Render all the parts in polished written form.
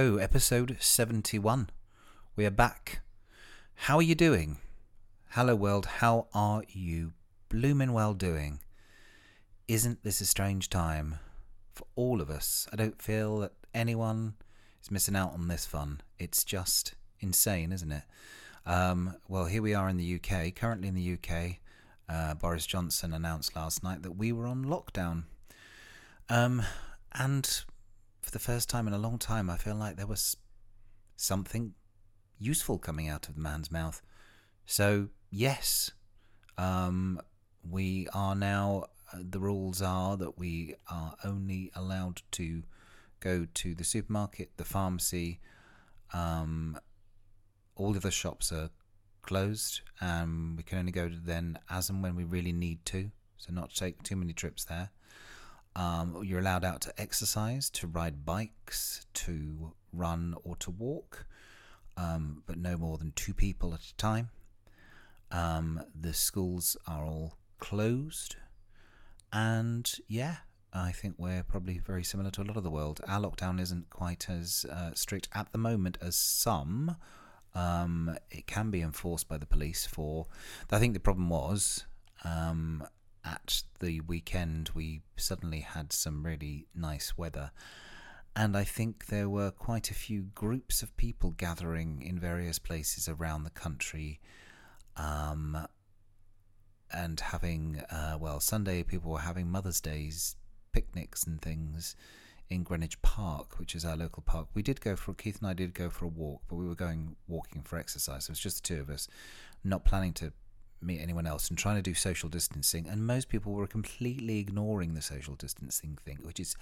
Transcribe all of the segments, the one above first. Hello, episode 71. We are back. How are you doing? Hello world, how are you bloomin' well doing? Isn't this a strange time for all of us? I don't feel that anyone is missing out on this fun. It's just insane, isn't it? Well, here we are in the UK. Currently in the UK, Boris Johnson announced last night that we were on lockdown. And for the first time in a long time, I feel like there was something useful coming out of the man's mouth. So, yes, we are now, the rules are that we are only allowed to go to the supermarket, the pharmacy, all of the shops are closed, and we can only go to then as and when we really need to, so not take too many trips there. You're allowed out to exercise, to ride bikes, to run or to walk, but no more than two people at a time. The schools are all closed. And yeah, I think we're probably very similar to a lot of the world. Our lockdown isn't quite as strict at the moment as some. It can be enforced by the police for... I think the problem was... At the weekend, we suddenly had some really nice weather. And I think there were quite a few groups of people gathering in various places around the country. And having, Sunday people were having Mother's Day's picnics and things in Greenwich Park, which is our local park. Keith and I did go for a walk, but we were walking for exercise. It was just the two of us, not planning to meet anyone else and trying to do social distancing, and most people were completely ignoring the social distancing thing, which is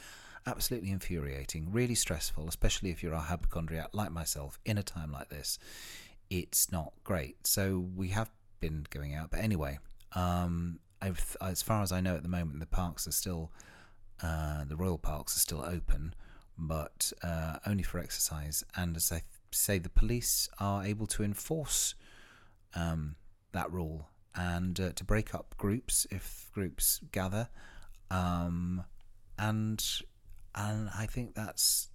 absolutely infuriating, really stressful, especially if you're a hypochondriac like myself in a time like this. It's not great. So we have been going out, but anyway, as far as I know at the moment, the parks are still, the Royal Parks are still open, but only for exercise. And as I say, the police are able to enforce that rule, and to break up groups if groups gather, and I think that's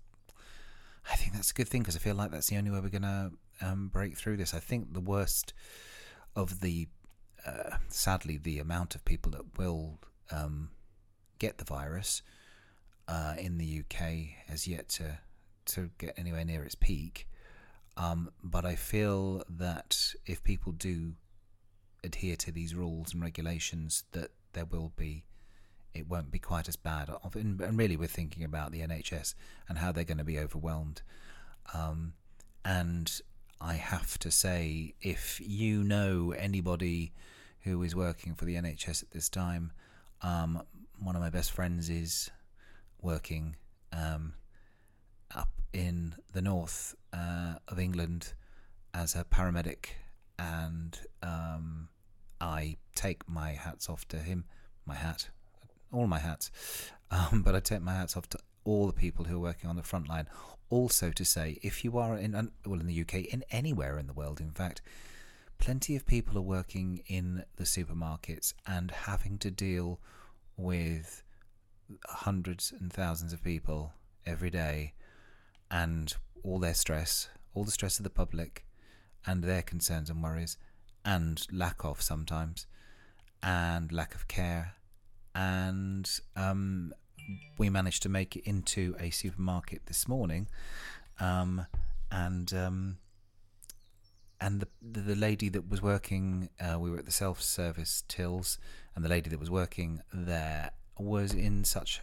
a good thing, because I feel like that's the only way we're gonna break through this. I think the worst of the sadly the amount of people that will get the virus in the UK has yet to get anywhere near its peak, but I feel that if people do adhere to these rules and regulations, that there will be, it won't be quite as bad. And really, we're thinking about the NHS and how they're going to be overwhelmed. And I have to say, if you know anybody who is working for the NHS at this time, one of my best friends is working up in the north of England as a paramedic, and I take my hats off to him, but I take my hats off to all the people who are working on the front line. Also to say, if you are in the UK, in anywhere in the world, in fact, plenty of people are working in the supermarkets and having to deal with hundreds and thousands of people every day, and all their stress, all the stress of the public, and their concerns and worries, and lack of sometimes, and lack of care, and we managed to make it into a supermarket this morning, and the lady that was working, we were at the self-service tills, and the lady that was working there was in such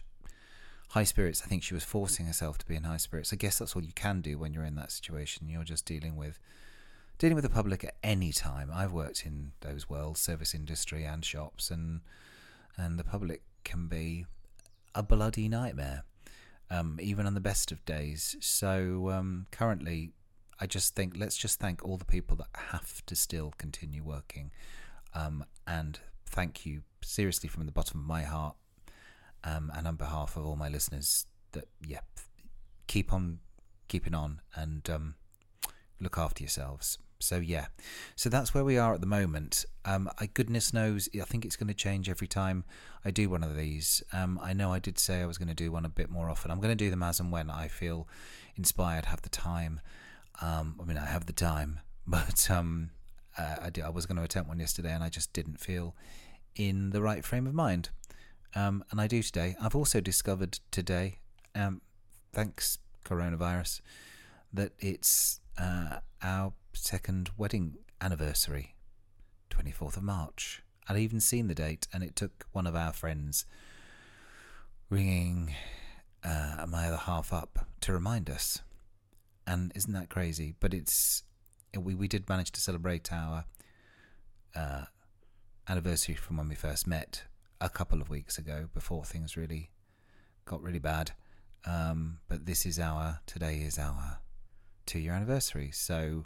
high spirits. I think she was forcing herself to be in high spirits. I guess that's all you can do when you're in that situation. You're just dealing with the public at any time. I've worked in those worlds, service industry and shops, and the public can be a bloody nightmare, even on the best of days. So currently, I just think, let's just thank all the people that have to still continue working, and thank you seriously from the bottom of my heart, and on behalf of all my listeners, that, yeah, keep on keeping on, and look after yourselves. So yeah, so that's where we are at the moment. Goodness knows, I think it's going to change every time I do one of these. I know I did say I was going to do one a bit more often. I'm going to do them as and when I feel inspired, have the time. I mean, I have the time, but I was going to attempt one yesterday and I just didn't feel in the right frame of mind. And I do today. I've also discovered today, thanks coronavirus, that it's our second wedding anniversary, 24th of March. I'd even seen the date, and it took one of our friends ringing my other half up to remind us. And isn't that crazy? But we did manage to celebrate our anniversary from when we first met a couple of weeks ago, before things really got really bad. But today is our 2-year anniversary. So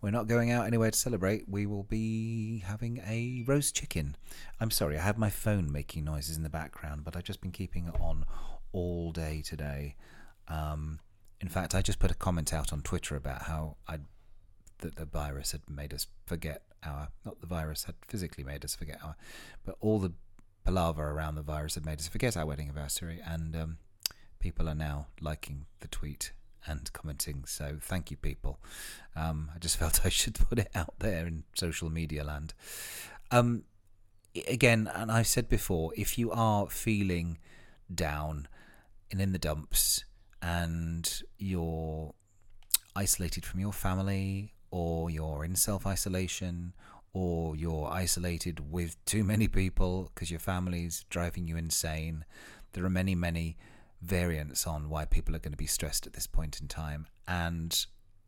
we're not going out anywhere to celebrate. We will be having a roast chicken. I'm sorry, I have my phone making noises in the background, but I've just been keeping it on all day today. In fact, I just put a comment out on Twitter about how that the virus had made us forget but all the palaver around the virus had made us forget our wedding anniversary, and people are now liking the tweet and commenting, so thank you, people. I just felt I should put it out there in social media land. Again, and I've said before, if you are feeling down and in the dumps and you're isolated from your family, or you're in self-isolation, or you're isolated with too many people because your family's driving you insane, there are many, many variants on why people are going to be stressed at this point in time. And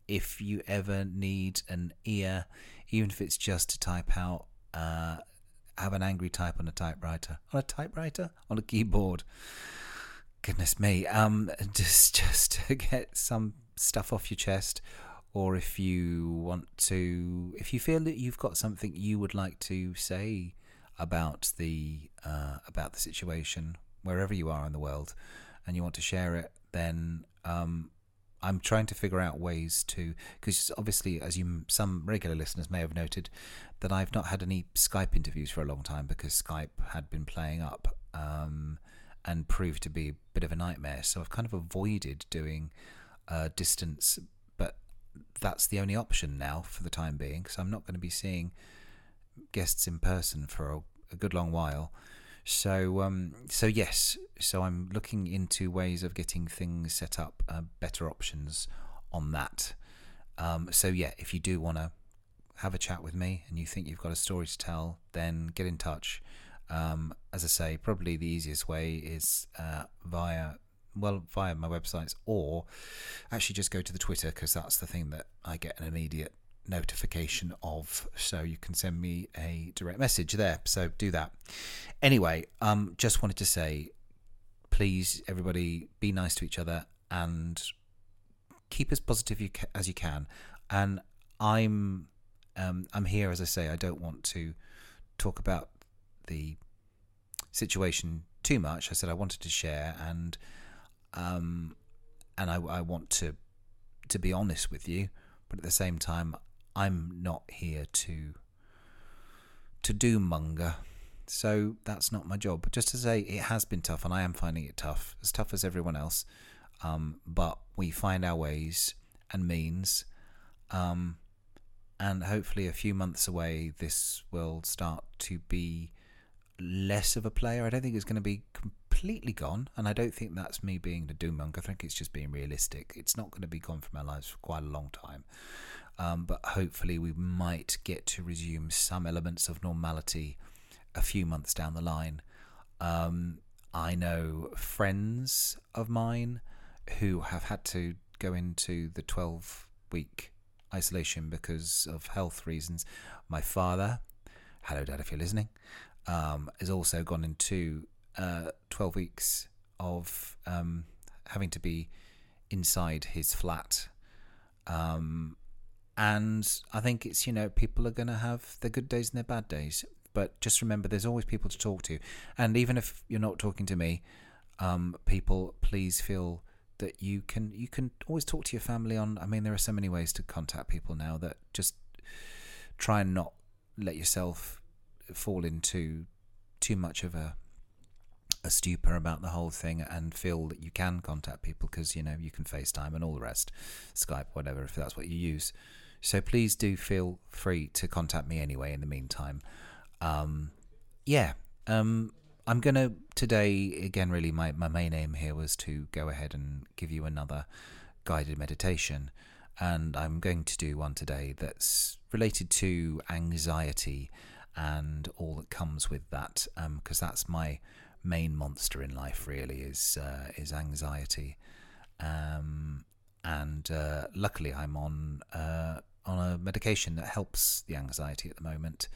if you ever need an ear, even if it's just to type out, have an angry type on a typewriter. On a keyboard. Goodness me. Just to get some stuff off your chest, or if you feel that you've got something you would like to say about the situation wherever you are in the world, and you want to share it, then I'm trying to figure out ways to, because obviously, as some regular listeners may have noted, that I've not had any Skype interviews for a long time because Skype had been playing up and proved to be a bit of a nightmare. So I've kind of avoided doing distance, but that's the only option now for the time being, because I'm not going to be seeing guests in person for a good long while. So I'm looking into ways of getting things set up, better options on that. If you do want to have a chat with me and you think you've got a story to tell, then get in touch. As I say, probably the easiest way is via my websites, or actually just go to the Twitter, because that's the thing that I get an immediate notification of, so you can send me a direct message there, so do that. Anyway, just wanted to say, please everybody, be nice to each other and keep as positive as you can. And I'm here, as I say, I don't want to talk about the situation too much. I said I wanted to share, and I want to be honest with you, but at the same time, I'm not here to doom monger, so that's not my job. But just to say, it has been tough, and I am finding it tough as everyone else. But we find our ways and means, and hopefully, a few months away, this will start to be less of a player. I don't think it's going to be completely gone, and I don't think that's me being the doom monk. I think it's just being realistic. It's not going to be gone from our lives for quite a long time, but hopefully we might get to resume some elements of normality a few months down the line. I know friends of mine who have had to go into the 12-week isolation because of health reasons. My father, hello Dad if you're listening, has also gone into 12 weeks of having to be inside his flat. And I think it's, people are going to have their good days and their bad days. But just remember, there's always people to talk to. And even if you're not talking to me, people, please feel that you can always talk to your family on. I mean, there are so many ways to contact people now, that just try and not let yourself fall into too much of a a stupor about the whole thing and feel that you can contact people because, you know, you can FaceTime and all the rest, Skype, whatever, if that's what you use. So please do feel free to contact me anyway in the meantime. I'm going to, today, again, really, my main aim here was to go ahead and give you another guided meditation. And I'm going to do one today that's related to anxiety and all that comes with that, because that's my main monster in life, really, is anxiety. And luckily I'm on a medication that helps the anxiety at the moment,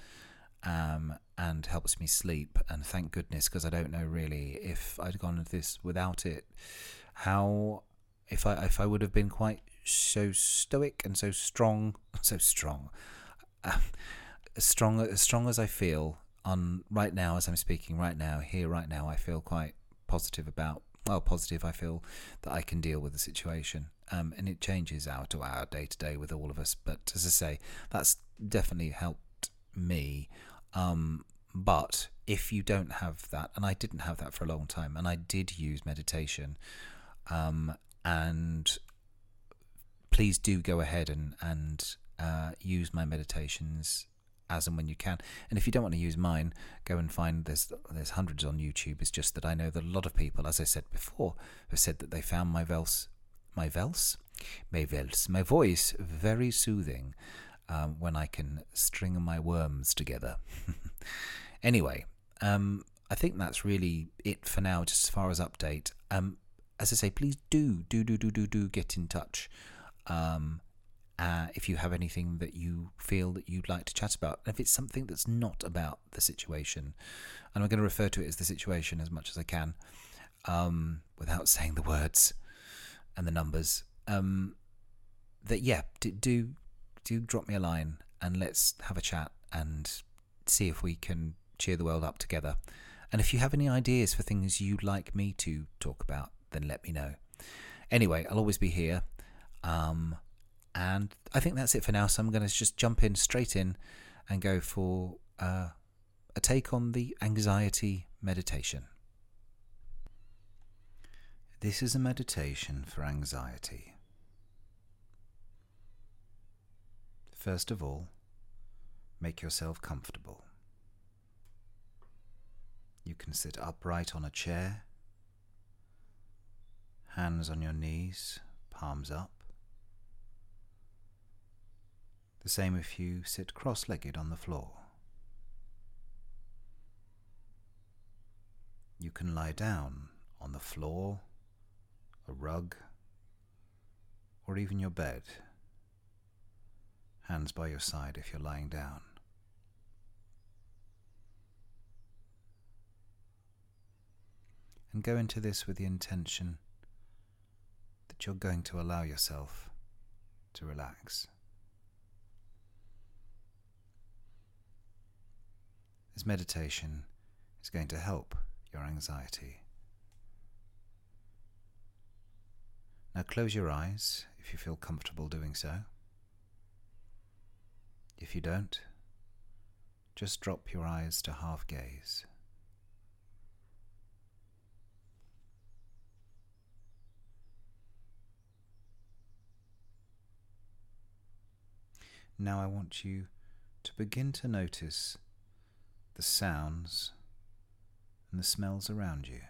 and helps me sleep. And thank goodness, because I don't know really if I'd gone with this without it, how, if I would have been quite so stoic and so strong, as strong as I feel on right now, as I'm speaking right now, here right now, I feel quite positive about, I feel that I can deal with the situation. And it changes hour to hour, day to day with all of us. But as I say, that's definitely helped me. But if you don't have that, and I didn't have that for a long time, and I did use meditation, and please do go ahead and use my meditations as and when you can. And if you don't want to use mine, go and find, there's hundreds on YouTube. It's just that I know that a lot of people, as I said before, have said that they found my voice very soothing when I can string my worms together. Anyway, I think that's really it for now, just as far as update. As I say, please do get in touch. If you have anything that you feel that you'd like to chat about, and if it's something that's not about the situation, and I'm going to refer to it as the situation as much as I can, without saying the words and the numbers, do drop me a line and let's have a chat and see if we can cheer the world up together. And if you have any ideas for things you'd like me to talk about, then let me know. Anyway, I'll always be here. And I think that's it for now. So I'm going to just jump in straight in and go for a take on the anxiety meditation. This is a meditation for anxiety. First of all, make yourself comfortable. You can sit upright on a chair, hands on your knees, palms up. The same if you sit cross-legged on the floor. You can lie down on the floor, a rug, or even your bed. Hands by your side if you're lying down. And go into this with the intention that you're going to allow yourself to relax. This meditation is going to help your anxiety. Now close your eyes if you feel comfortable doing so. If you don't, just drop your eyes to half gaze. Now I want you to begin to notice the sounds and the smells around you.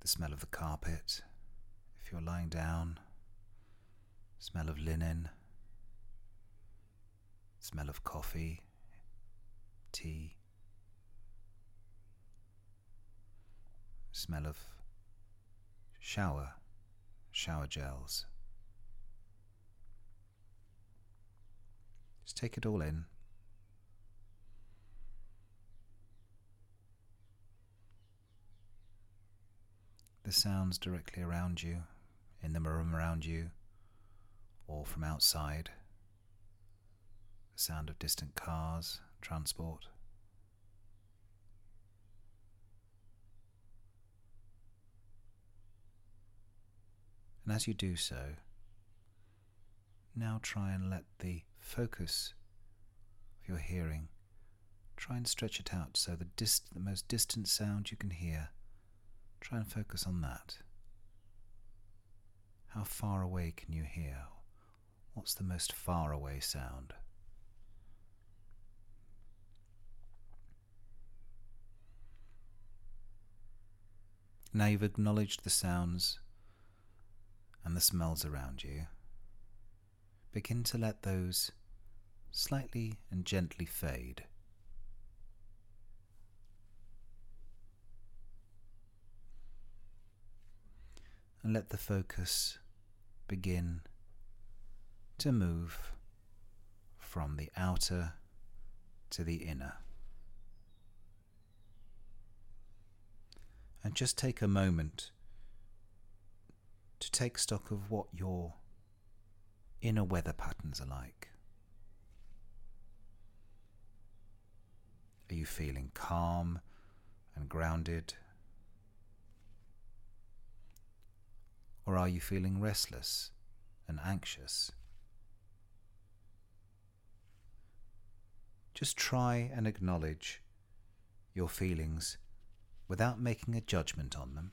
The smell of the carpet, if you're lying down, smell of linen, smell of coffee, tea, smell of shower gels. Just take it all in. The sounds directly around you, in the room around you, or from outside. The sound of distant cars, transport. And as you do so, now try and let the focus of your hearing Try and stretch it out so the most distant sound you can hear, try and focus on that. How far away can you hear? What's the most far away sound? Now you've acknowledged the sounds and the smells around you. Begin to let those slightly and gently fade. And let the focus begin to move from the outer to the inner. And just take a moment to take stock of what your inner weather patterns are like. Are you feeling calm and grounded? Or are you feeling restless and anxious? Just try and acknowledge your feelings without making a judgment on them.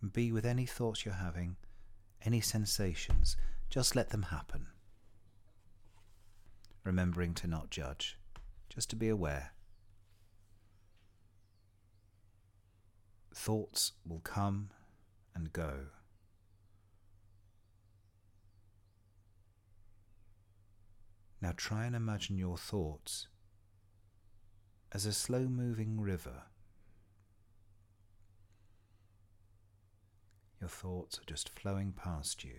And be with any thoughts you're having, any sensations, just let them happen. Remembering to not judge, just to be aware. Thoughts will come and go. Now try and imagine your thoughts as a slow-moving river. Your thoughts are just flowing past you.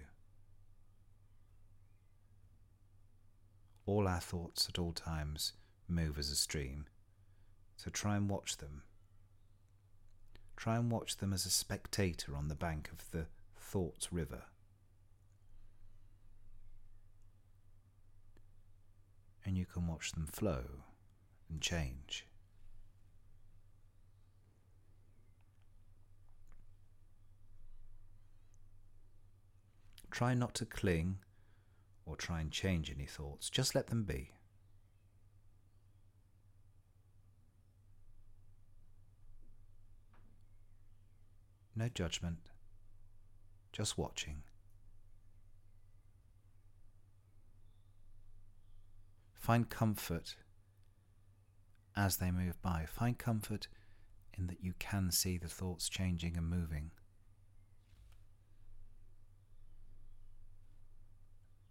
All our thoughts at all times move as a stream, so try and watch them. Try and watch them as a spectator on the bank of the thoughts river. And you can watch them flow and change. Try not to cling or try and change any thoughts, just let them be. No judgment, just watching. Find comfort as they move by. Find comfort in that you can see the thoughts changing and moving.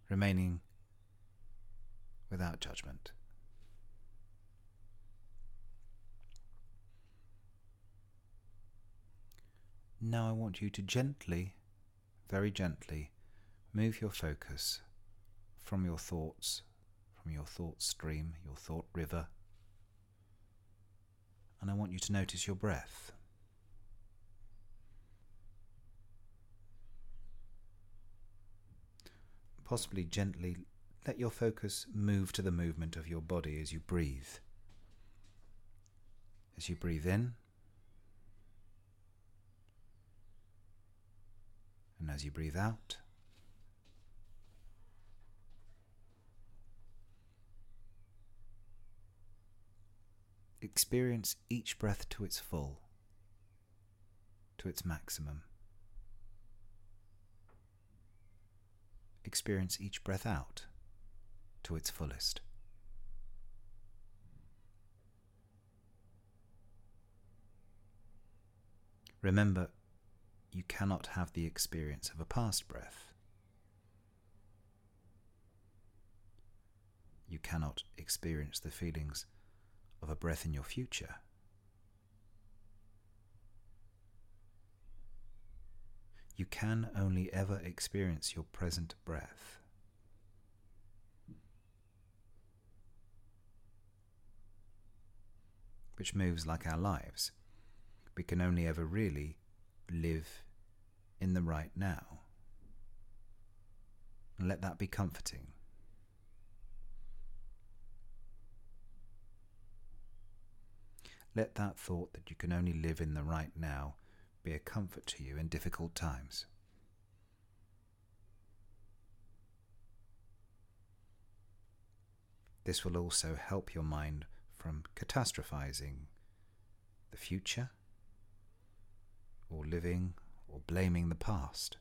Remaining without judgment. Now I want you to gently, very gently, move your focus from your thought stream, your thought river. And I want you to notice your breath. Possibly gently let your focus move to the movement of your body as you breathe. As you breathe in, and as you breathe out, experience each breath to its full, to its maximum. Experience each breath out to its fullest. Remember, you cannot have the experience of a past breath. You cannot experience the feelings of a breath in your future. You can only ever experience your present breath. Which moves like our lives. We can only ever really live in the right now. And let that be comforting. Let that thought that you can only live in the right now be a comfort to you in difficult times. This will also help your mind from catastrophizing the future, or living or blaming the past.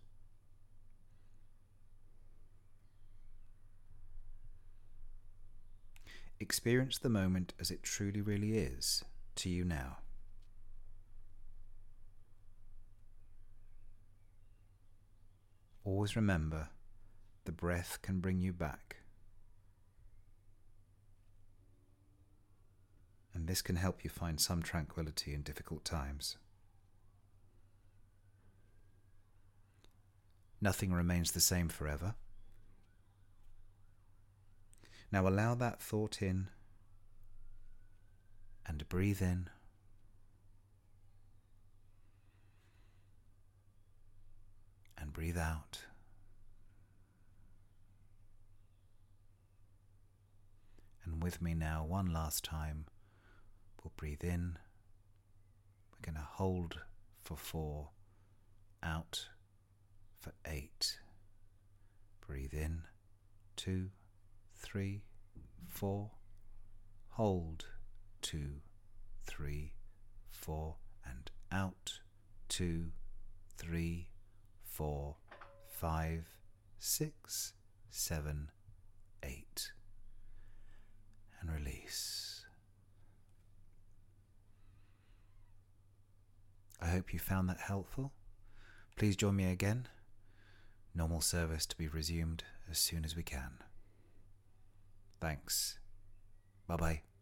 Experience the moment as it truly really is to you now. Always remember, the breath can bring you back. And this can help you find some tranquility in difficult times. Nothing remains the same forever. Now allow that thought in and breathe in. And breathe out. And with me now, one last time, we'll breathe in. We're going to hold for 4, out for 8. Breathe in, 2, 3, 4. Hold, 2, 3, 4. And out, 2, 3, 4, 5, 6, 7, 8. And release. I hope you found that helpful. Please join me again. Normal service to be resumed as soon as we can. Thanks. Bye-bye.